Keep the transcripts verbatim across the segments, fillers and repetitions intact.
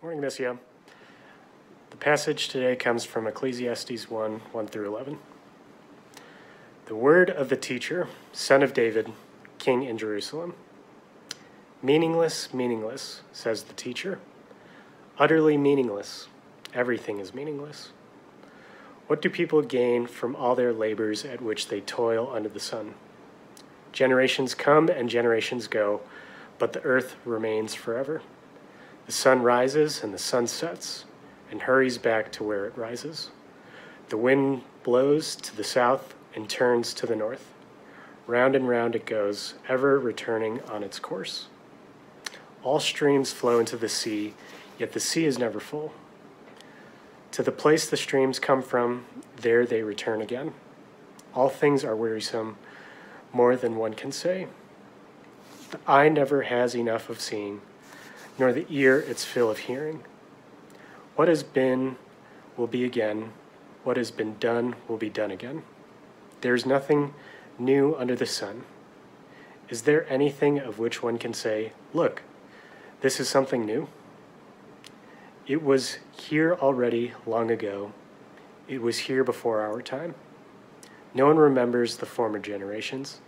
Morning, Miss Young. The passage today comes from Ecclesiastes one, one through eleven. The word of the teacher, son of David, king in Jerusalem. Meaningless, meaningless, says the teacher. Utterly meaningless. Everything is meaningless. What do people gain from all their labors at which they toil under the sun? Generations come and generations go, but the earth remains forever. The sun rises and the sun sets and hurries back to where it rises. The wind blows to the south and turns to the north. Round and round it goes, ever returning on its course. All streams flow into the sea, yet the sea is never full. To the place the streams come from, there they return again. All things are wearisome, more than one can say. The eye never has enough of seeing, nor the ear its fill of hearing. What has been will be again. What has been done will be done again. There is nothing new under the sun. Is there anything of which one can say, look, this is something new? It was here already long ago. It was here before our time. No one remembers the former generations,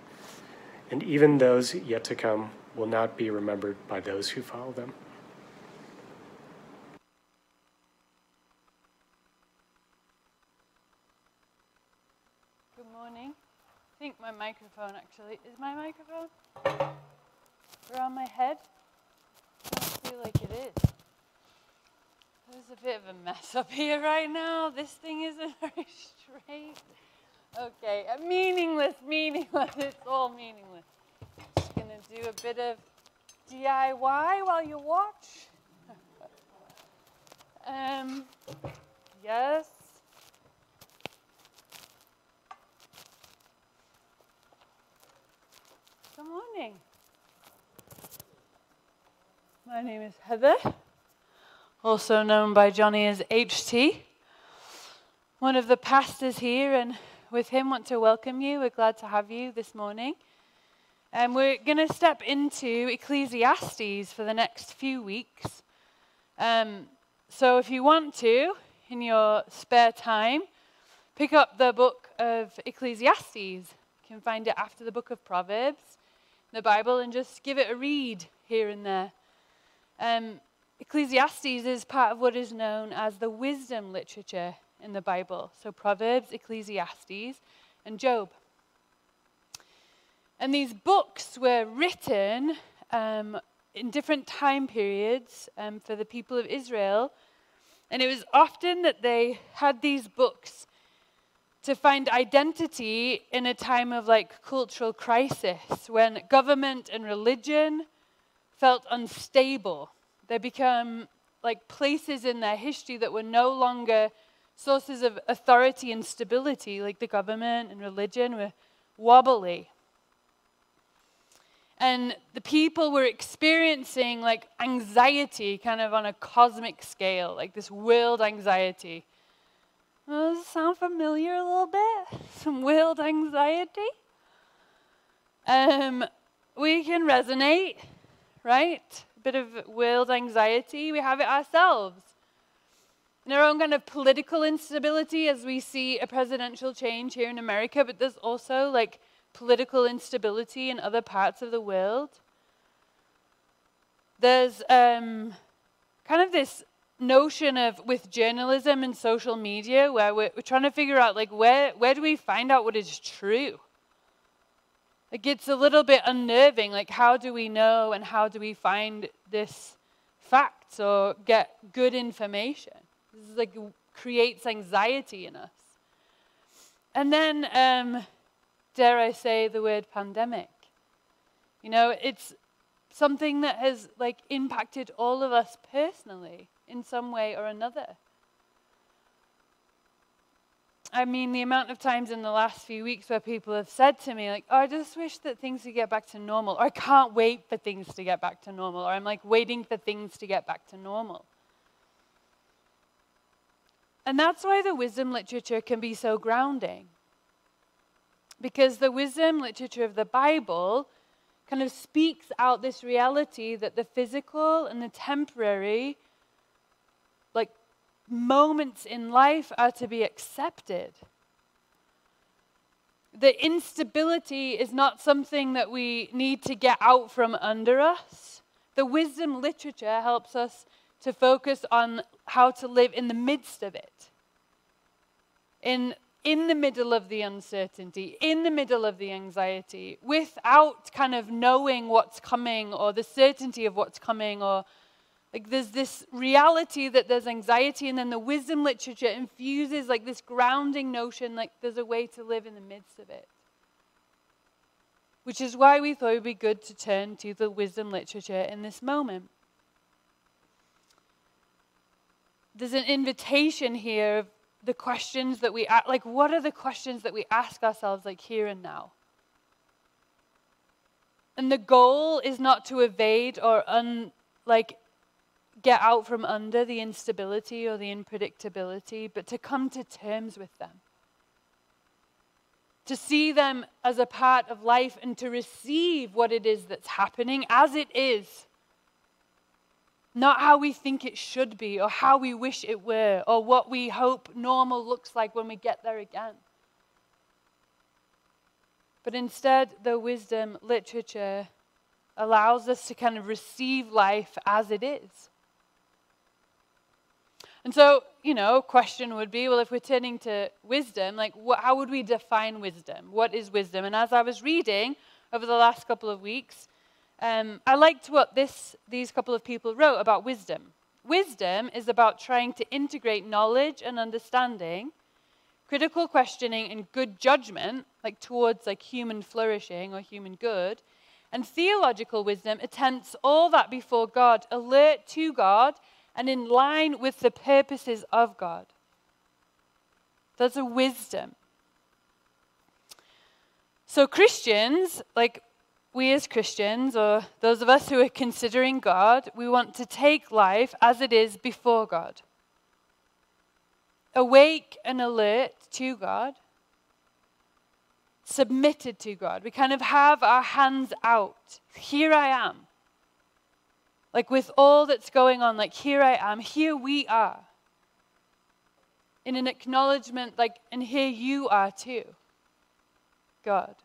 and even those yet to come will not be remembered by those who follow them. Good morning. I think my microphone actually, is my microphone around my head? I feel like it is. There's a bit of a mess up here right now. This thing isn't very straight. Okay, a meaningless, meaningless, it's all meaningless. Just gonna do a bit of D I Y while you watch. um, yes. Good morning. My name is Heather, also known by Johnny as H T. One of the pastors here, and with him want to welcome you. We're glad to have you this morning. And we're going to step into Ecclesiastes for the next few weeks. Um, so if you want to, in your spare time, pick up the book of Ecclesiastes. You can find it after the book of Proverbs in the Bible and just give it a read here and there. Um, Ecclesiastes is part of what is known as the wisdom literature in the Bible. So Proverbs, Ecclesiastes, and Job. And these books were written um, in different time periods um, for the people of Israel. And it was often that they had these books to find identity in a time of like cultural crisis when government and religion felt unstable. They become like places in their history that were no longer sources of authority and stability, like the government and religion, were wobbly. And the people were experiencing like anxiety kind of on a cosmic scale, like this world anxiety. Well, does it sound familiar a little bit? Some world anxiety? Um, we can resonate, right? A bit of world anxiety. We have it ourselves. And our own kind of political instability as we see a presidential change here in America, but there's also like political instability in other parts of the world. There's um, kind of this notion of with journalism and social media where we're, we're trying to figure out like where, where do we find out what is true? Like it's a little bit unnerving, like how do we know and how do we find this fact or get good information? This is like creates anxiety in us. And then, um, dare I say the word pandemic? You know, it's something that has like impacted all of us personally in some way or another. I mean, the amount of times in the last few weeks where people have said to me, like, oh, I just wish that things would get back to normal, or I can't wait for things to get back to normal, or I'm like waiting for things to get back to normal. And that's why the wisdom literature can be so grounding. Because the wisdom literature of the Bible kind of speaks out this reality that the physical and the temporary moments in life are to be accepted. The instability is not something that we need to get out from under us. The wisdom literature helps us to focus on how to live in the midst of it. In, in the middle of the uncertainty, in the middle of the anxiety, without kind of knowing what's coming or the certainty of what's coming, or like there's this reality that there's anxiety, and then the wisdom literature infuses like this grounding notion, like there's a way to live in the midst of it. Which is why we thought it would be good to turn to the wisdom literature in this moment. There's an invitation here of the questions that we ask, like what are the questions that we ask ourselves like here and now? And the goal is not to evade or un, like get out from under the instability or the unpredictability, but to come to terms with them. To see them as a part of life and to receive what it is that's happening as it is. Not how we think it should be or how we wish it were or what we hope normal looks like when we get there again. But instead, the wisdom literature allows us to kind of receive life as it is. And so, you know, question would be, well, if we're turning to wisdom, like, what, how would we define wisdom? What is wisdom? And as I was reading over the last couple of weeks, um, I liked what this, these couple of people wrote about wisdom. Wisdom is about trying to integrate knowledge and understanding, critical questioning and good judgment, like towards like human flourishing or human good. And theological wisdom attempts all that before God, alert to God, and in line with the purposes of God. That's a wisdom. So Christians, like we as Christians, or those of us who are considering God, we want to take life as it is before God. Awake and alert to God. Submitted to God. We kind of have our hands out. Here I am. Like with all that's going on, like here I am, here we are. In an acknowledgement, like, and here you are too, God.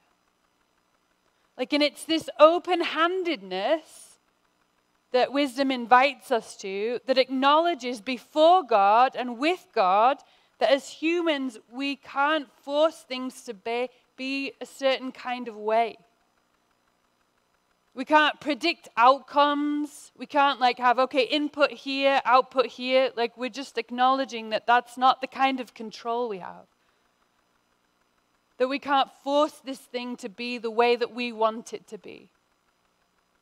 Like, and it's this open-handedness that wisdom invites us to, that acknowledges before God and with God that as humans, we can't force things to be, be a certain kind of way. We can't predict outcomes. We can't like have, okay, input here, output here. Like we're just acknowledging that that's not the kind of control we have. That we can't force this thing to be the way that we want it to be.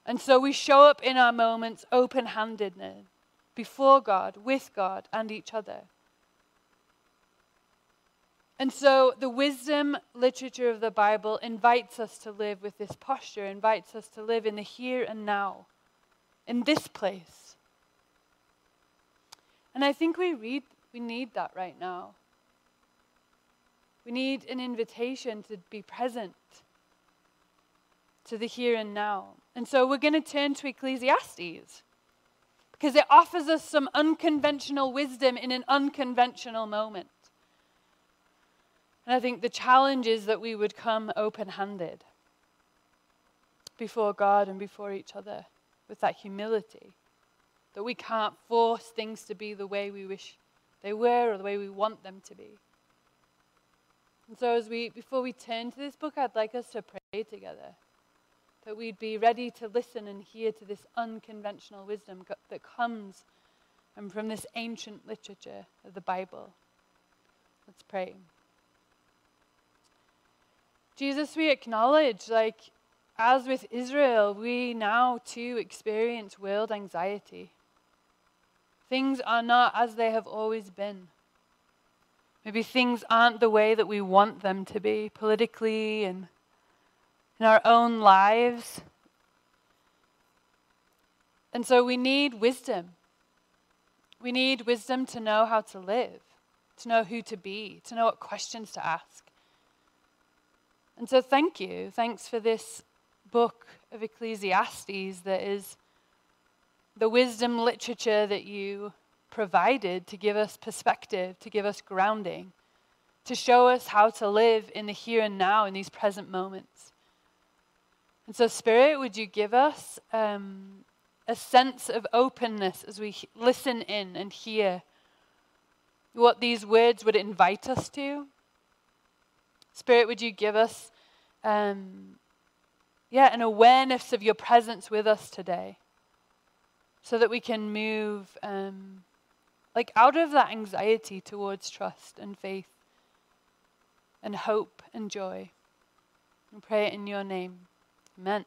And so we show up in our moments open-handed now, before God, with God, and each other. And so the wisdom literature of the Bible invites us to live with this posture, invites us to live in the here and now, in this place. And I think we read, we need that right now. We need an invitation to be present to the here and now. And so we're going to turn to Ecclesiastes because it offers us some unconventional wisdom in an unconventional moment. And I think the challenge is that we would come open-handed before God and before each other with that humility, that we can't force things to be the way we wish they were or the way we want them to be. And so as we, before we turn to this book, I'd like us to pray together, that we'd be ready to listen and hear to this unconventional wisdom that comes from this ancient literature of the Bible. Let's pray. Jesus, we acknowledge, like, as with Israel, we now too experience world anxiety. Things are not as they have always been. Maybe things aren't the way that we want them to be, politically and in our own lives. And so we need wisdom. We need wisdom to know how to live, to know who to be, to know what questions to ask. And so thank you. Thanks for this book of Ecclesiastes that is the wisdom literature that you provided to give us perspective, to give us grounding, to show us how to live in the here and now, in these present moments. And so, Spirit, would you give us um, a sense of openness as we listen in and hear what these words would invite us to? Spirit, would you give us um, yeah, an awareness of your presence with us today, so that we can move um, like out of that anxiety towards trust and faith and hope and joy. We pray it in your name. Amen.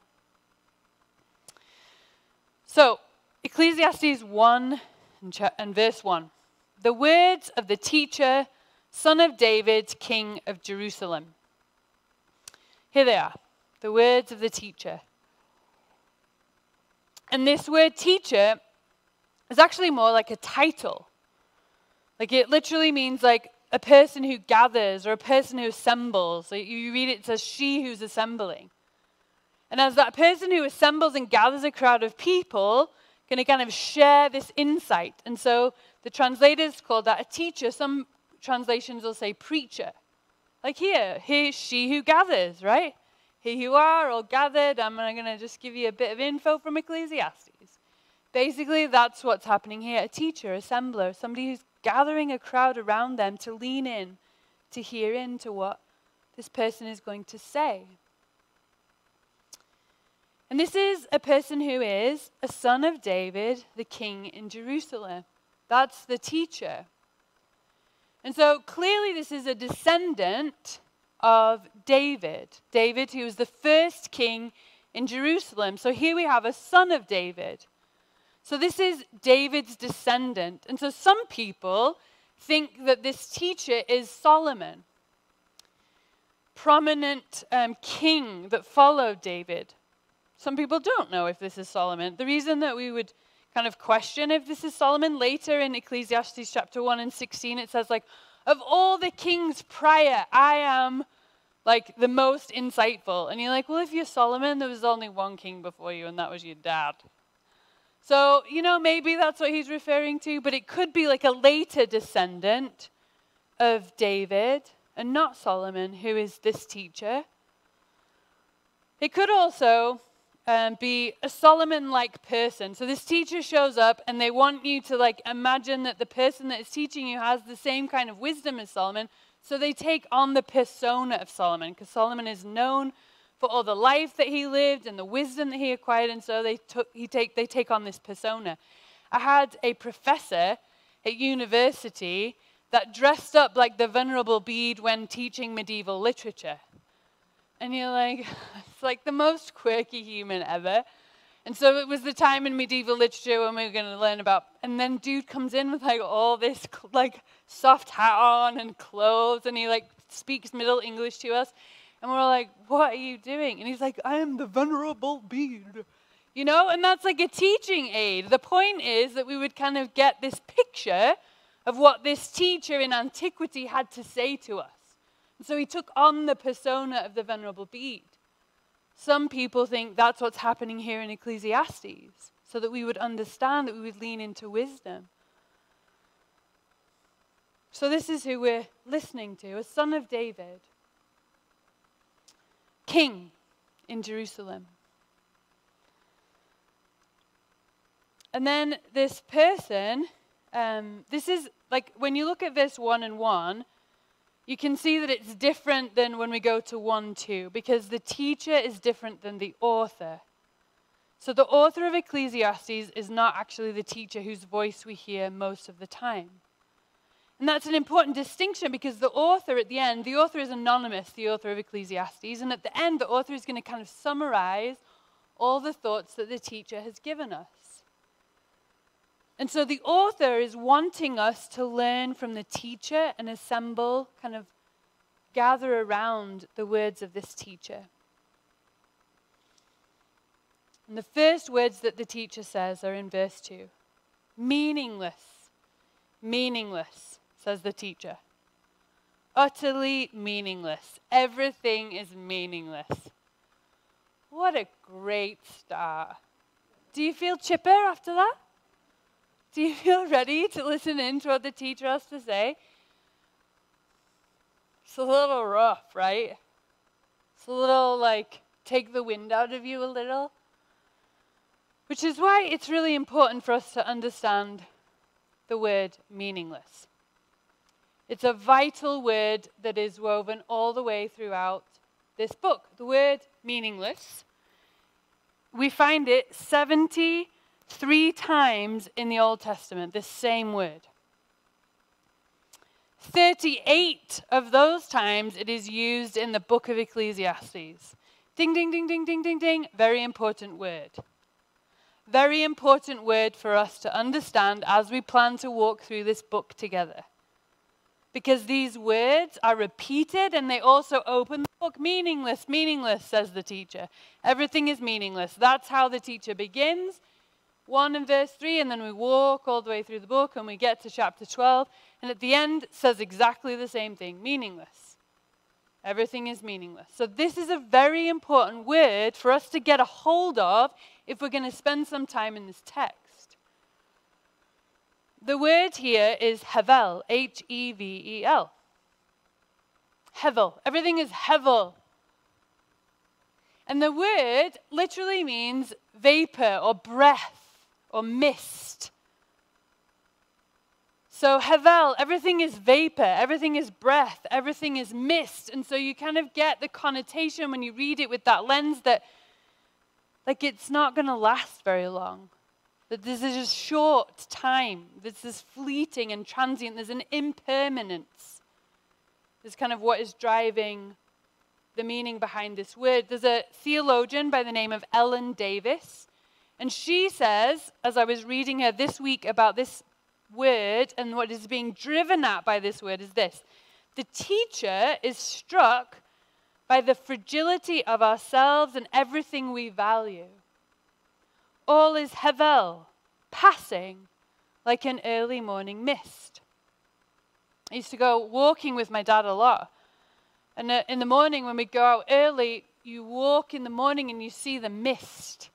So, Ecclesiastes one and verse one. The words of the teacher, son of David, king of Jerusalem. Here they are, the words of the teacher. And this word teacher is actually more like a title. Like it literally means like a person who gathers or a person who assembles. Like you read it, it says she who's assembling. And as that person who assembles and gathers a crowd of people, going to kind of share this insight. And so the translators call that a teacher. Some translations will say preacher. Like here, here's she who gathers, right? Here you are, all gathered. I'm going to just give you a bit of info from Ecclesiastes. Basically, that's what's happening here. A teacher, assembler, somebody who's gathering a crowd around them to lean in, to hear in to what this person is going to say. And this is a person who is a son of David, the king in Jerusalem. That's the teacher. And so clearly this is a descendant of David. David, who was the first king in Jerusalem. So here we have a son of David. So this is David's descendant. And so some people think that this teacher is Solomon, prominent um, king that followed David. Some people don't know if this is Solomon. The reason that we would kind of question if this is Solomon, later in Ecclesiastes chapter one and sixteen, it says like, of all the kings prior, I am like the most insightful. And you're like, well, if you're Solomon, there was only one king before you, and that was your dad. So, you know, maybe that's what he's referring to, but it could be like a later descendant of David and not Solomon, who is this teacher. It could also Um, be a Solomon-like person. So this teacher shows up and they want you to like imagine that the person that is teaching you has the same kind of wisdom as Solomon. So they take on the persona of Solomon, because Solomon is known for all the life that he lived and the wisdom that he acquired. And so they took, he take, they take on this persona. I had a professor at university that dressed up like the Venerable Bede when teaching medieval literature. And you're like, it's like the most quirky human ever. And so it was the time in medieval literature when we were going to learn about, and then dude comes in with like all this like soft hat on and clothes, and he like speaks Middle English to us. And we're like, what are you doing? And he's like, I am the Venerable Bede. You know, and that's like a teaching aid. The point is that we would kind of get this picture of what this teacher in antiquity had to say to us. So he took on the persona of the Venerable Bede. Some people think that's what's happening here in Ecclesiastes, so that we would understand, that we would lean into wisdom. So this is who we're listening to, a son of David, king in Jerusalem. And then this person, um, this is like, when you look at verse one and one, you can see that it's different than when we go to one, two, because the teacher is different than the author. So the author of Ecclesiastes is not actually the teacher whose voice we hear most of the time. And that's an important distinction, because the author at the end, the author is anonymous, the author of Ecclesiastes, and at the end the author is going to kind of summarize all the thoughts that the teacher has given us. And so the author is wanting us to learn from the teacher and assemble, kind of gather around the words of this teacher. And the first words that the teacher says are in verse two. Meaningless, meaningless, says the teacher. Utterly meaningless. Everything is meaningless. What a great start. Do you feel chipper after that? Do you feel ready to listen in to what the teacher has to say? It's a little rough, right? It's a little like, take the wind out of you a little. Which is why it's really important for us to understand the word meaningless. It's a vital word that is woven all the way throughout this book. The word meaningless, we find it seventy-three times in the Old Testament, this same word. thirty-eight of those times it is used in the book of Ecclesiastes. Ding, ding, ding, ding, ding, ding, ding. Very important word. Very important word for us to understand as we plan to walk through this book together. Because these words are repeated and they also open the book. Meaningless, meaningless, says the teacher. Everything is meaningless. That's how the teacher begins. One in verse three, and then we walk all the way through the book and we get to chapter twelve. And at the end, it says exactly the same thing. Meaningless. Everything is meaningless. So this is a very important word for us to get a hold of if we're going to spend some time in this text. The word here is hevel, H E V E L. Hevel. Everything is hevel. And the word literally means vapor or breath or mist. So hevel, everything is vapor, everything is breath, everything is mist. And so you kind of get the connotation when you read it with that lens that like it's not going to last very long. That this is a short time. This is fleeting and transient. There's an impermanence. This is kind of what is driving the meaning behind this word. There's a theologian by the name of Ellen Davis. And she says, as I was reading her this week about this word and what is being driven at by this word is this. The teacher is struck by the fragility of ourselves and everything we value. All is hevel, passing, like an early morning mist. I used to go walking with my dad a lot. And in the morning when we go out early, you walk in the morning and you see the mist.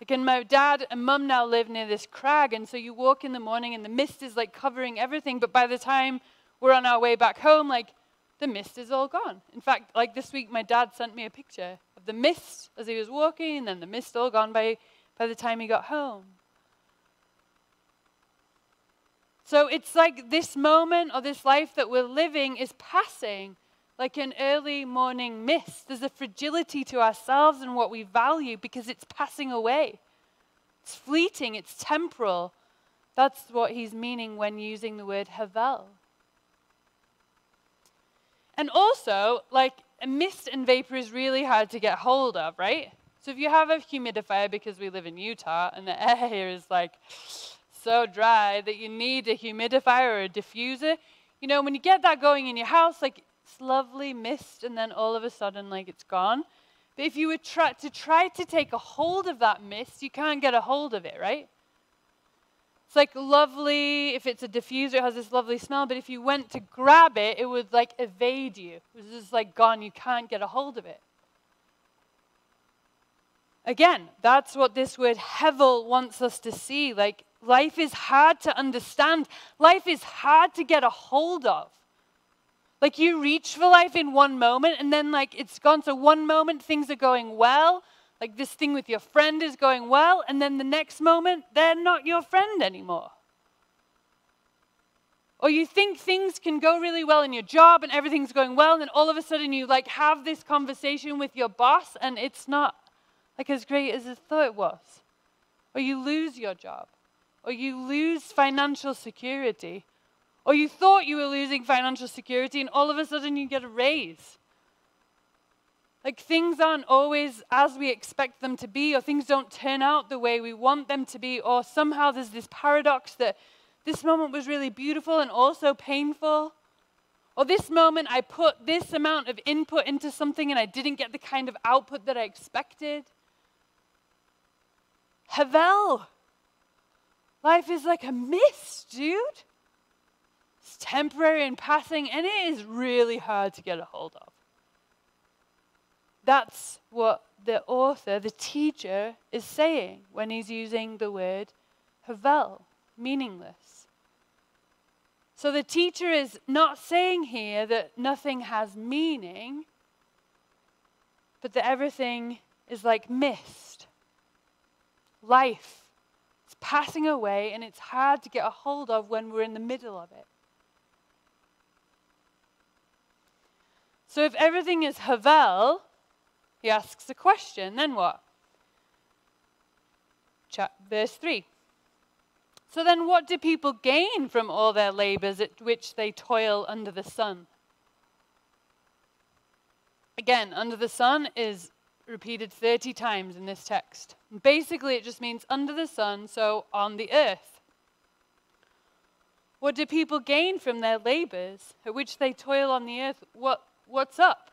Like, and my dad and mum now live near this crag, and so you walk in the morning and the mist is like covering everything, but by the time we're on our way back home, like, the mist is all gone. In fact, like this week, my dad sent me a picture of the mist as he was walking, and then the mist all gone by, by the time he got home. So it's like this moment or this life that we're living is passing like an early morning mist. There's a fragility to ourselves and what we value because it's passing away. It's fleeting, it's temporal. That's what he's meaning when using the word hevel. And also, like, a mist and vapor is really hard to get hold of, right? So if you have a humidifier, because we live in Utah, and the air here is, like, so dry that you need a humidifier or a diffuser, you know, when you get that going in your house, like, it's lovely mist, and then all of a sudden, like, it's gone. But if you were try to try to take a hold of that mist, you can't get a hold of it, right? It's like lovely, if it's a diffuser, it has this lovely smell, but if you went to grab it, it would, like, evade you. It was just, like, gone. You can't get a hold of it. Again, that's what this word hevel wants us to see. Like, life is hard to understand. Life is hard to get a hold of. Like, you reach for life in one moment, and then, like, it's gone. So one moment, things are going well. Like, this thing with your friend is going well, and then the next moment, they're not your friend anymore. Or you think things can go really well in your job, and everything's going well, and then all of a sudden, you, like, have this conversation with your boss, and it's not, like, as great as I thought it was. Or you lose your job. Or you lose financial security. Or you thought you were losing financial security and all of a sudden you get a raise. Like, things aren't always as we expect them to be, or things don't turn out the way we want them to be, or somehow there's this paradox that this moment was really beautiful and also painful. Or this moment I put this amount of input into something and I didn't get the kind of output that I expected. Hevel. Life is like a mist, dude. It's temporary and passing, and it is really hard to get a hold of. That's what the author, the teacher, is saying when he's using the word hevel, meaningless. So the teacher is not saying here that nothing has meaning, but that everything is like mist. Life. It's passing away, and it's hard to get a hold of when we're in the middle of it. So if everything is havel, he asks a question, then what? Verse three. So then what do people gain from all their labors at which they toil under the sun? Again, under the sun is repeated thirty times in this text. Basically, it just means under the sun, so on the earth. What do people gain from their labors at which they toil on the earth? What, what's up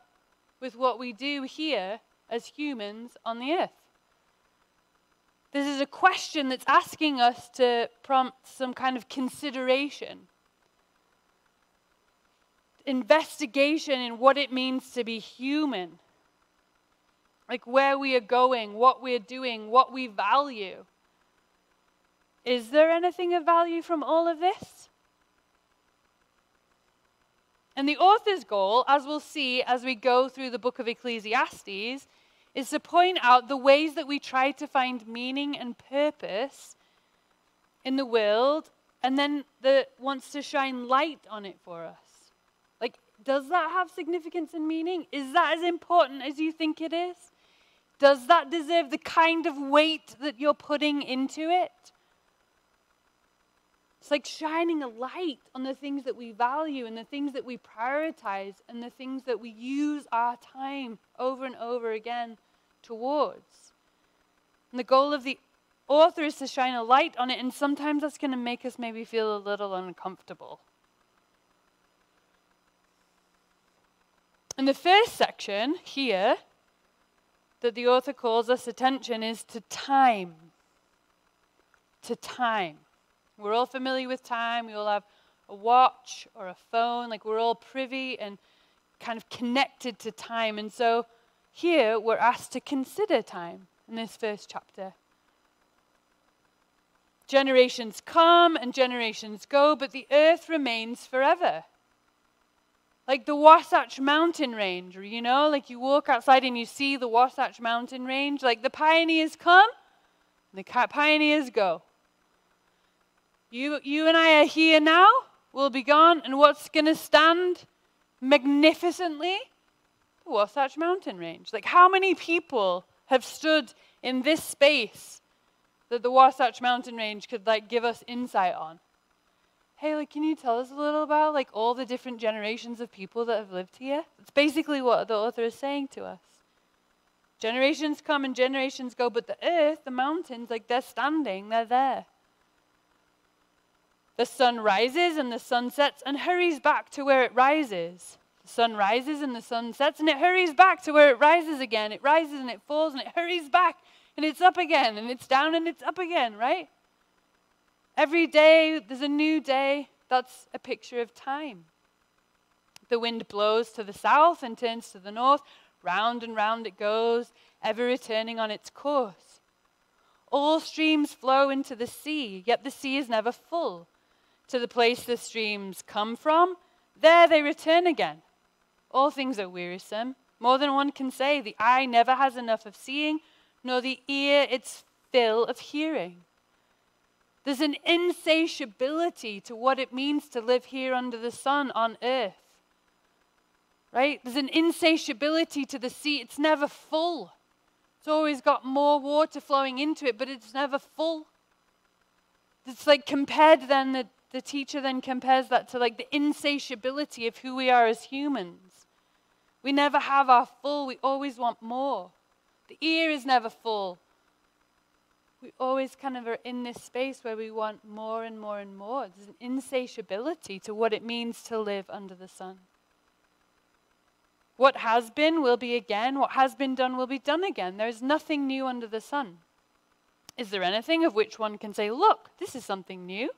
with what we do here as humans on the earth? This is a question that's asking us to prompt some kind of consideration, investigation in what it means to be human, like where we are going, what we're doing, what we value. Is there anything of value from all of this? And the author's goal, as we'll see as we go through the book of Ecclesiastes, is to point out the ways that we try to find meaning and purpose in the world, and then the, wants to shine light on it for us. Like, does that have significance and meaning? Is that as important as you think it is? Does that deserve the kind of weight that you're putting into it? It's like shining a light on the things that we value and the things that we prioritize and the things that we use our time over and over again towards. And the goal of the author is to shine a light on it, and sometimes that's going to make us maybe feel a little uncomfortable. And the first section here that the author calls us attention is to time. To time. We're all familiar with time. We all have a watch or a phone. Like, we're all privy and kind of connected to time. And so here we're asked to consider time in this first chapter. Generations come and generations go, but the earth remains forever. Like the Wasatch mountain range, you know, like you walk outside and you see the Wasatch mountain range. Like the pioneers come and the pioneers go. You, you and I are here now. We'll be gone. And what's going to stand magnificently? The Wasatch Mountain Range. Like, how many people have stood in this space that the Wasatch Mountain Range could, like, give us insight on? Hey, like, can you tell us a little about, like, all the different generations of people that have lived here? That's basically what the author is saying to us. Generations come and generations go, but the earth, the mountains, like, they're standing. They're there. The sun rises and the sun sets and hurries back to where it rises. The sun rises and the sun sets and it hurries back to where it rises again. It rises and it falls and it hurries back and it's up again and it's down and it's up again, right? Every day there's a new day. That's a picture of time. The wind blows to the south and turns to the north. Round and round it goes, ever returning on its course. All streams flow into the sea, yet the sea is never full. To the place the streams come from, there they return again. All things are wearisome. More than one can say, the eye never has enough of seeing, nor the ear its fill of hearing. There's an insatiability to what it means to live here under the sun on earth. Right? There's an insatiability to the sea. It's never full. It's always got more water flowing into it, but it's never full. It's like compared then the The teacher then compares that to like the insatiability of who we are as humans. We never have our full. We always want more. The ear is never full. We always kind of are in this space where we want more and more and more. There's an insatiability to what it means to live under the sun. What has been will be again. What has been done will be done again. There is nothing new under the sun. Is there anything of which one can say, look, this is something new?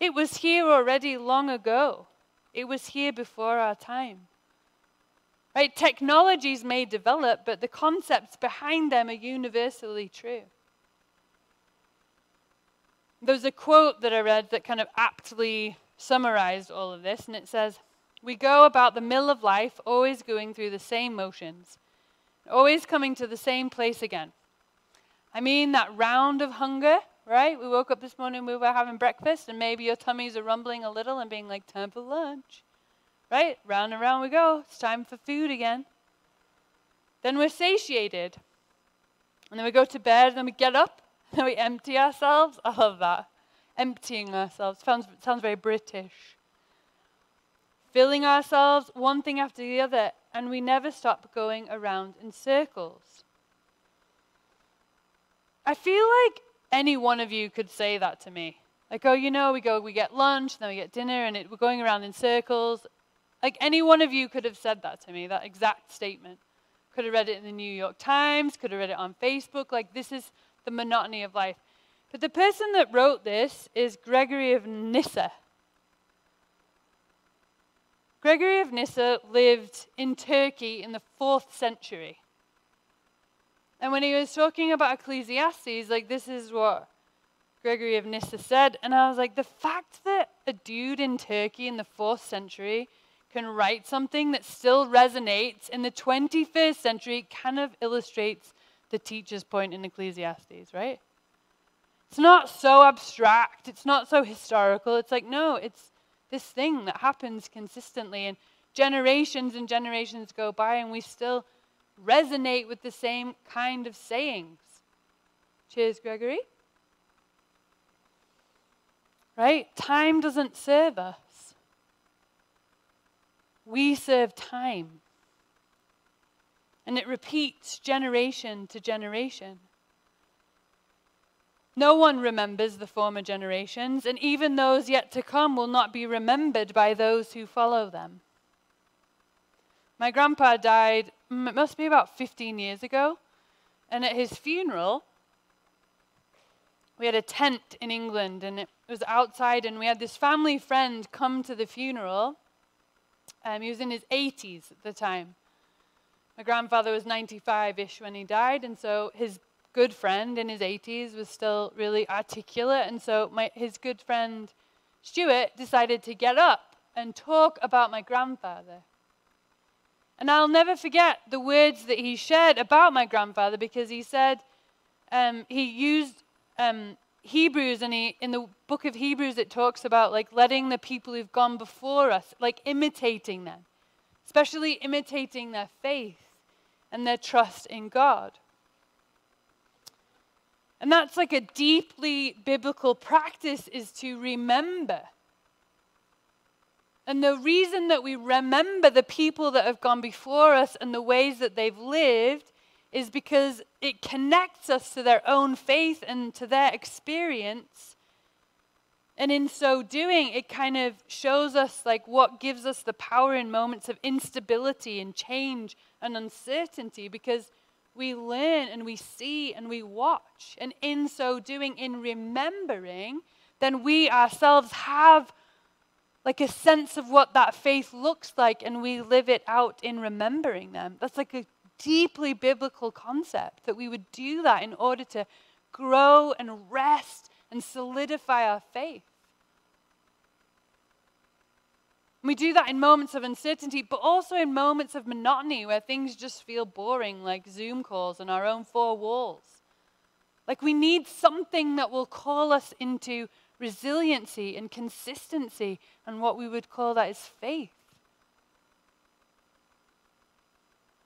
It was here already long ago. It was here before our time. Right? Technologies may develop, but the concepts behind them are universally true. There's a quote that I read that kind of aptly summarized all of this, and it says, "We go about the mill of life, always going through the same motions, always coming to the same place again." I mean, that round of hunger, right? We woke up this morning, we were having breakfast, and maybe your tummies are rumbling a little and being like, time for lunch, right? Round and round we go. It's time for food again. Then we're satiated, and then we go to bed, and then we get up, and we empty ourselves. I love that. Emptying ourselves. Sounds, sounds very British. Filling ourselves one thing after the other, and we never stop going around in circles. I feel like any one of you could say that to me. Like, oh, you know, we go, we get lunch, then we get dinner, and it, we're going around in circles. Like, any one of you could have said that to me, that exact statement. Could have read it in the New York Times, could have read it on Facebook. Like, this is the monotony of life. But the person that wrote this is Gregory of Nyssa. Gregory of Nyssa lived in Turkey in the fourth century. And when he was talking about Ecclesiastes, like, this is what Gregory of Nyssa said. And I was like, the fact that a dude in Turkey in the fourth century can write something that still resonates in the twenty-first century kind of illustrates the teacher's point in Ecclesiastes, right? It's not so abstract. It's not so historical. It's like, no, it's this thing that happens consistently, and generations and generations go by, and we still resonate with the same kind of sayings. Cheers, Gregory. Right? Time doesn't serve us. We serve time. And it repeats generation to generation. No one remembers the former generations, and even those yet to come will not be remembered by those who follow them. My grandpa died, it must be about fifteen years ago, and at his funeral, we had a tent in England, and it was outside, and we had this family friend come to the funeral. Um, he was in his eighties at the time. My grandfather was ninety-five-ish when he died, and so his good friend in his eighties was still really articulate, and so my, his good friend Stuart decided to get up and talk about my grandfather. And I'll never forget the words that he shared about my grandfather, because he said, um, he used um, Hebrews, and he, in the book of Hebrews it talks about like letting the people who've gone before us, like imitating them, especially imitating their faith and their trust in God. And that's like a deeply biblical practice, is to remember. And the reason that we remember the people that have gone before us and the ways that they've lived is because it connects us to their own faith and to their experience. And in so doing, it kind of shows us like what gives us the power in moments of instability and change and uncertainty, because we learn and we see and we watch. And in so doing, in remembering, then we ourselves have like a sense of what that faith looks like, and we live it out in remembering them. That's like a deeply biblical concept, that we would do that in order to grow and rest and solidify our faith. We do that in moments of uncertainty, but also in moments of monotony where things just feel boring, like Zoom calls and our own four walls. Like, we need something that will call us into resiliency and consistency, and what we would call that is faith.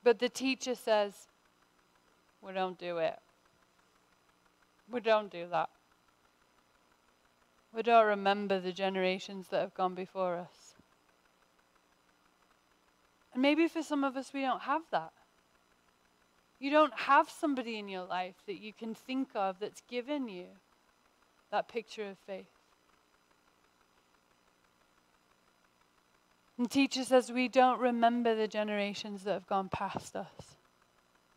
But the teacher says, we don't do it. We don't do that. We don't remember the generations that have gone before us. And maybe for some of us, we don't have that. You don't have somebody in your life that you can think of that's given you that picture of faith. And the teacher says, we don't remember the generations that have gone past us.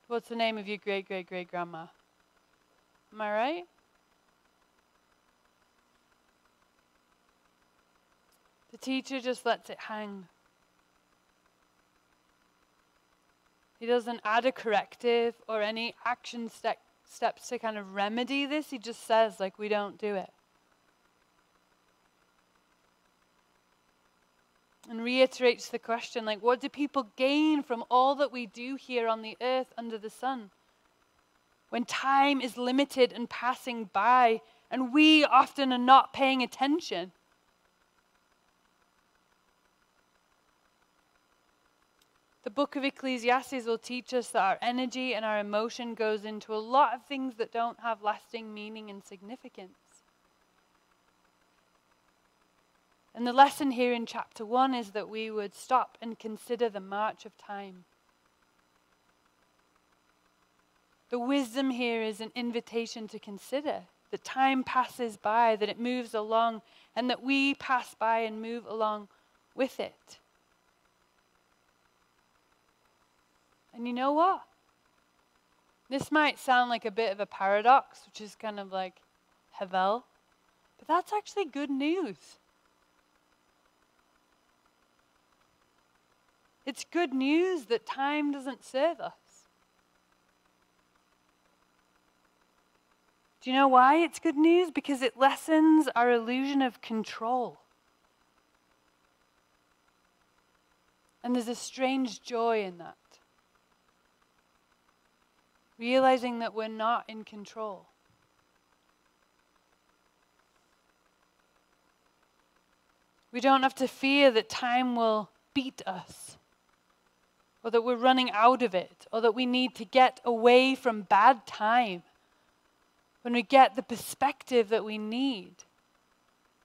What's the name of your great-great-great-grandma? Am I right? The teacher just lets it hang. He doesn't add a corrective or any action step, steps to kind of remedy this. He just says, like, we don't do it. and reiterates the question, like, what do people gain from all that we do here on the earth under the sun? When time is limited and passing by, and we often are not paying attention. The book of Ecclesiastes will teach us that our energy and our emotion goes into a lot of things that don't have lasting meaning and significance. And the lesson here in chapter one is that we would stop and consider the march of time. The wisdom here is an invitation to consider that time passes by, that it moves along, and that we pass by and move along with it. And you know what? This might sound like a bit of a paradox, which is kind of like Havel, but that's actually good news. It's good news that time doesn't serve us. Do you know why it's good news? Because it lessens our illusion of control. And there's a strange joy in that. Realizing that we're not in control. We don't have to fear that time will beat us, or that we're running out of it, or that we need to get away from bad time. When we get the perspective that we need,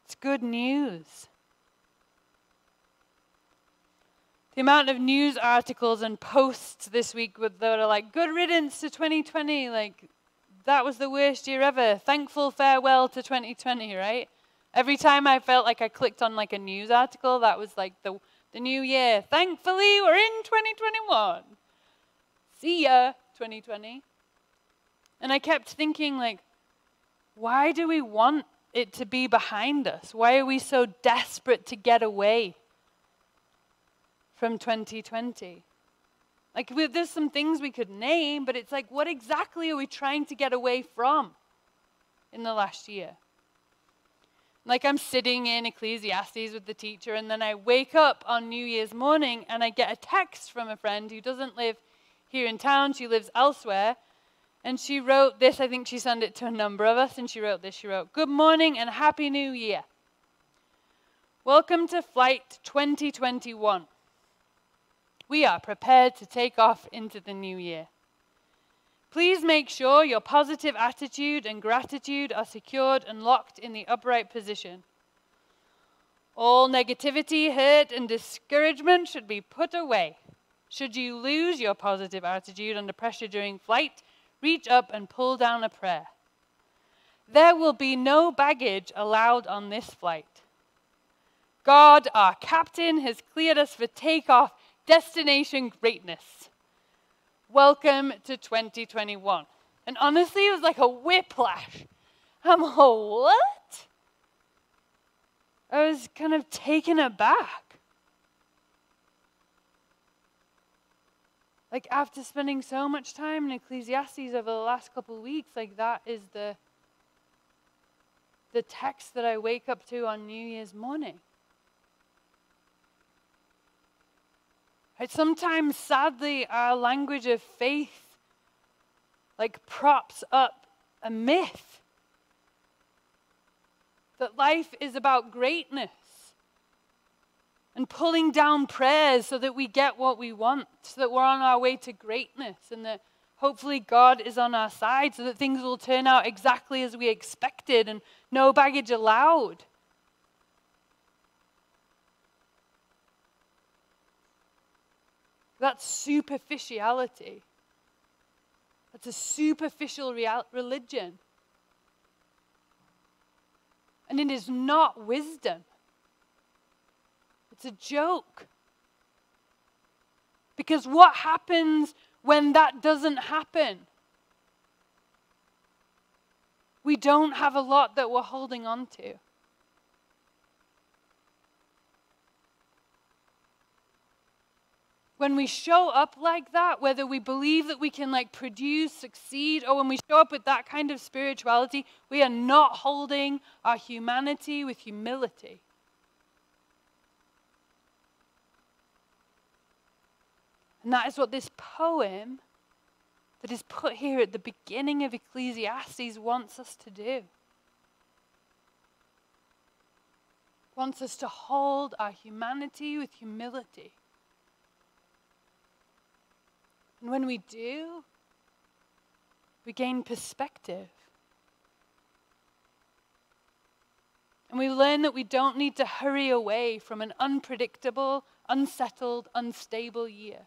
it's good news. The amount of news articles and posts this week that are like, good riddance to twenty twenty, like, that was the worst year ever, thankful farewell to twenty twenty, right? Every time I felt like I clicked on like a news article, that was like the, the new year. Thankfully, we're in twenty twenty-one. See ya, twenty twenty. And I kept thinking, like, why do we want it to be behind us? Why are we so desperate to get away from twenty twenty? Like, we, there's some things we could name, but it's like, what exactly are we trying to get away from in the last year? Like, I'm sitting in Ecclesiastes with the teacher, and then I wake up on New Year's morning, and I get a text from a friend who doesn't live here in town. She lives elsewhere. And she wrote this, I think she sent it to a number of us, and she wrote this, she wrote, "Good morning and Happy New Year. Welcome to Flight twenty twenty-one. We are prepared to take off into the new year. Please make sure your positive attitude and gratitude are secured and locked in the upright position. All negativity, hurt, and discouragement should be put away. Should you lose your positive attitude under pressure during flight, reach up and pull down a prayer. There will be no baggage allowed on this flight. God, our captain, has cleared us for takeoff, destination greatness. Welcome to twenty twenty-one. And honestly, it was like a whiplash. I'm like, what? I was kind of taken aback. Like, after spending so much time in Ecclesiastes over the last couple of weeks, like, that is the, the text that I wake up to on New Year's morning. Right, sometimes, sadly, our language of faith, like, props up a myth that life is about greatness. And pulling down prayers so that we get what we want, so that we're on our way to greatness, and that hopefully God is on our side so that things will turn out exactly as we expected and no baggage allowed. That's superficiality. That's a superficial real- religion. And it is not wisdom. It's a joke. Because what happens when that doesn't happen? We don't have a lot that we're holding on to. When we show up like that, whether we believe that we can like produce, succeed, or when we show up with that kind of spirituality, we are not holding our humanity with humility. And that is what this poem that is put here at the beginning of Ecclesiastes wants us to do. Wants us to hold our humanity with humility. And when we do, we gain perspective. And we learn that we don't need to hurry away from an unpredictable, unsettled, unstable year.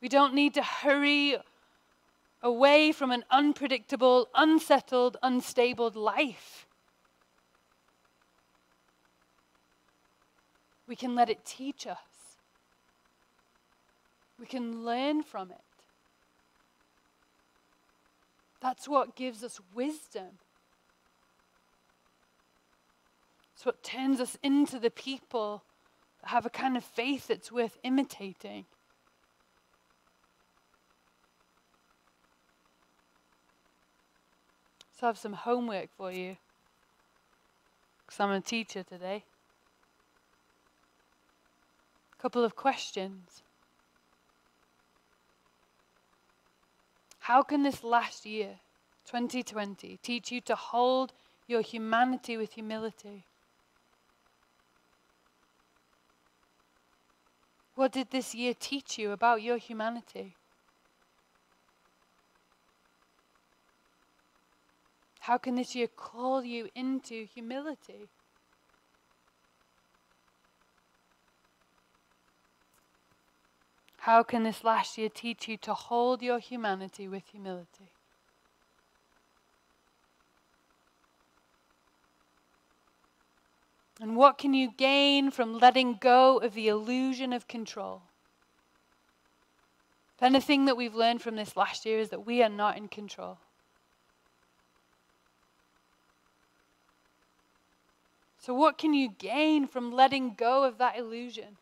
We don't need to hurry away from an unpredictable, unsettled, unstable life. We can let it teach us. We can learn from it. That's what gives us wisdom. It's what turns us into the people that have a kind of faith that's worth imitating. So I have some homework for you, because I'm a teacher today. A couple of questions. How can this last year, twenty twenty, teach you to hold your humanity with humility? What did this year teach you about your humanity? How can this year call you into humility? How can this last year teach you to hold your humanity with humility? And what can you gain from letting go of the illusion of control? If anything that we've learned from this last year is that we are not in control. So what can you gain from letting go of that illusion?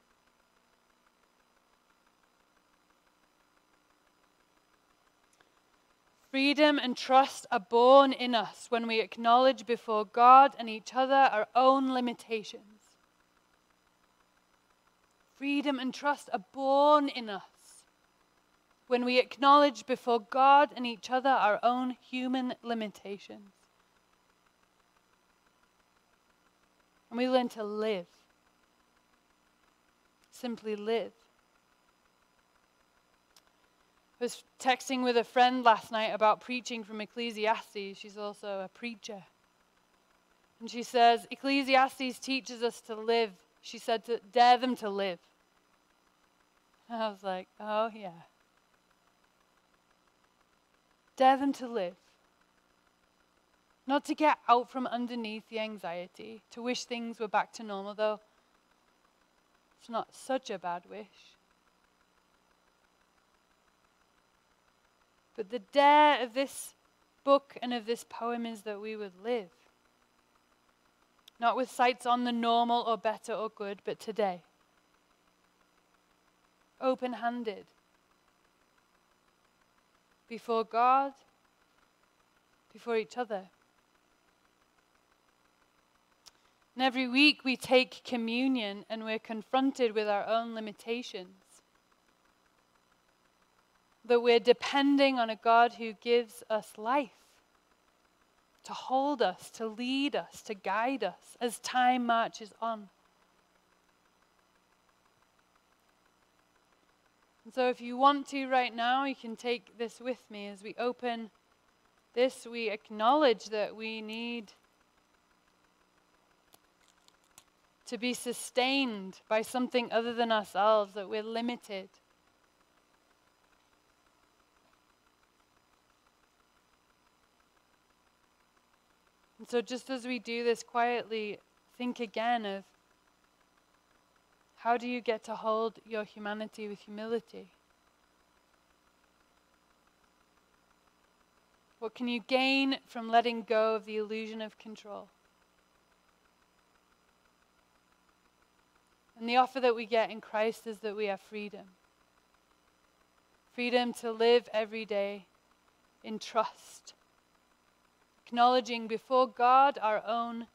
Freedom and trust are born in us when we acknowledge before God and each other our own limitations. Freedom and trust are born in us when we acknowledge before God and each other our own human limitations. And we learn to live. Simply live. I was texting with a friend last night about preaching from Ecclesiastes. She's also a preacher. And she says, Ecclesiastes teaches us to live. She said, to dare them to live. And I was like, oh yeah. Dare them to live. Not to get out from underneath the anxiety, to wish things were back to normal, though it's not such a bad wish. But the dare of this book and of this poem is that we would live. Not with sights on the normal or better or good, but today. Open-handed. Before God, before each other. And every week we take communion and we're confronted with our own limitations. That we're depending on a God who gives us life, to hold us, to lead us, to guide us as time marches on. And so if you want to right now, you can take this with me. As we open this, we acknowledge that we need to be sustained by something other than ourselves, that we're limited. And so just as we do this quietly, think again of how do you get to hold your humanity with humility? What can you gain from letting go of the illusion of control? And the offer that we get in Christ is that we have freedom. Freedom to live every day in trust. Acknowledging before God our own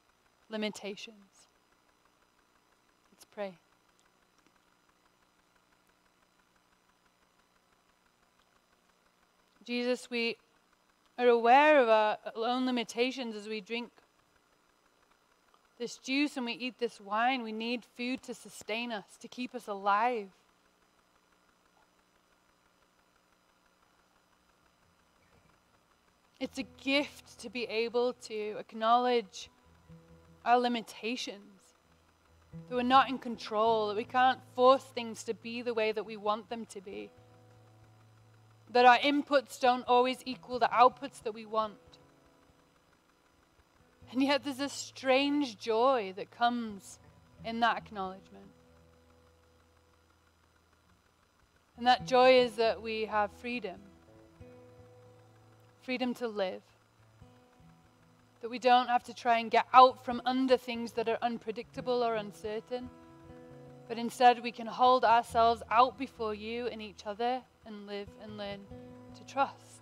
limitations. Let's pray. Jesus, we are aware of our own limitations as we drink this juice and we eat this wine. We need food to sustain us, to keep us alive. It's a gift to be able to acknowledge our limitations, that we're not in control, that we can't force things to be the way that we want them to be, that our inputs don't always equal the outputs that we want. And yet there's a strange joy that comes in that acknowledgement. And that joy is that we have freedom. Freedom to live. That we don't have to try and get out from under things that are unpredictable or uncertain. But instead we can hold ourselves out before you and each other and live and learn to trust.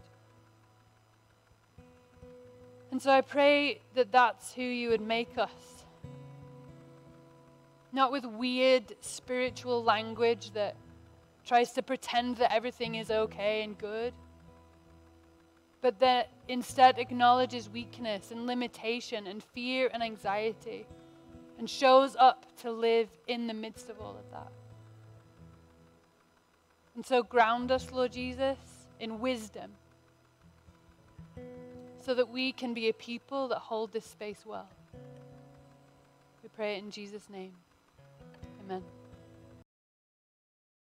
And so I pray that that's who you would make us. Not with weird spiritual language that tries to pretend that everything is okay and good, but that instead acknowledges weakness and limitation and fear and anxiety and shows up to live in the midst of all of that. And so ground us, Lord Jesus, in wisdom so that we can be a people that hold this space well. We pray it in Jesus' name. Amen.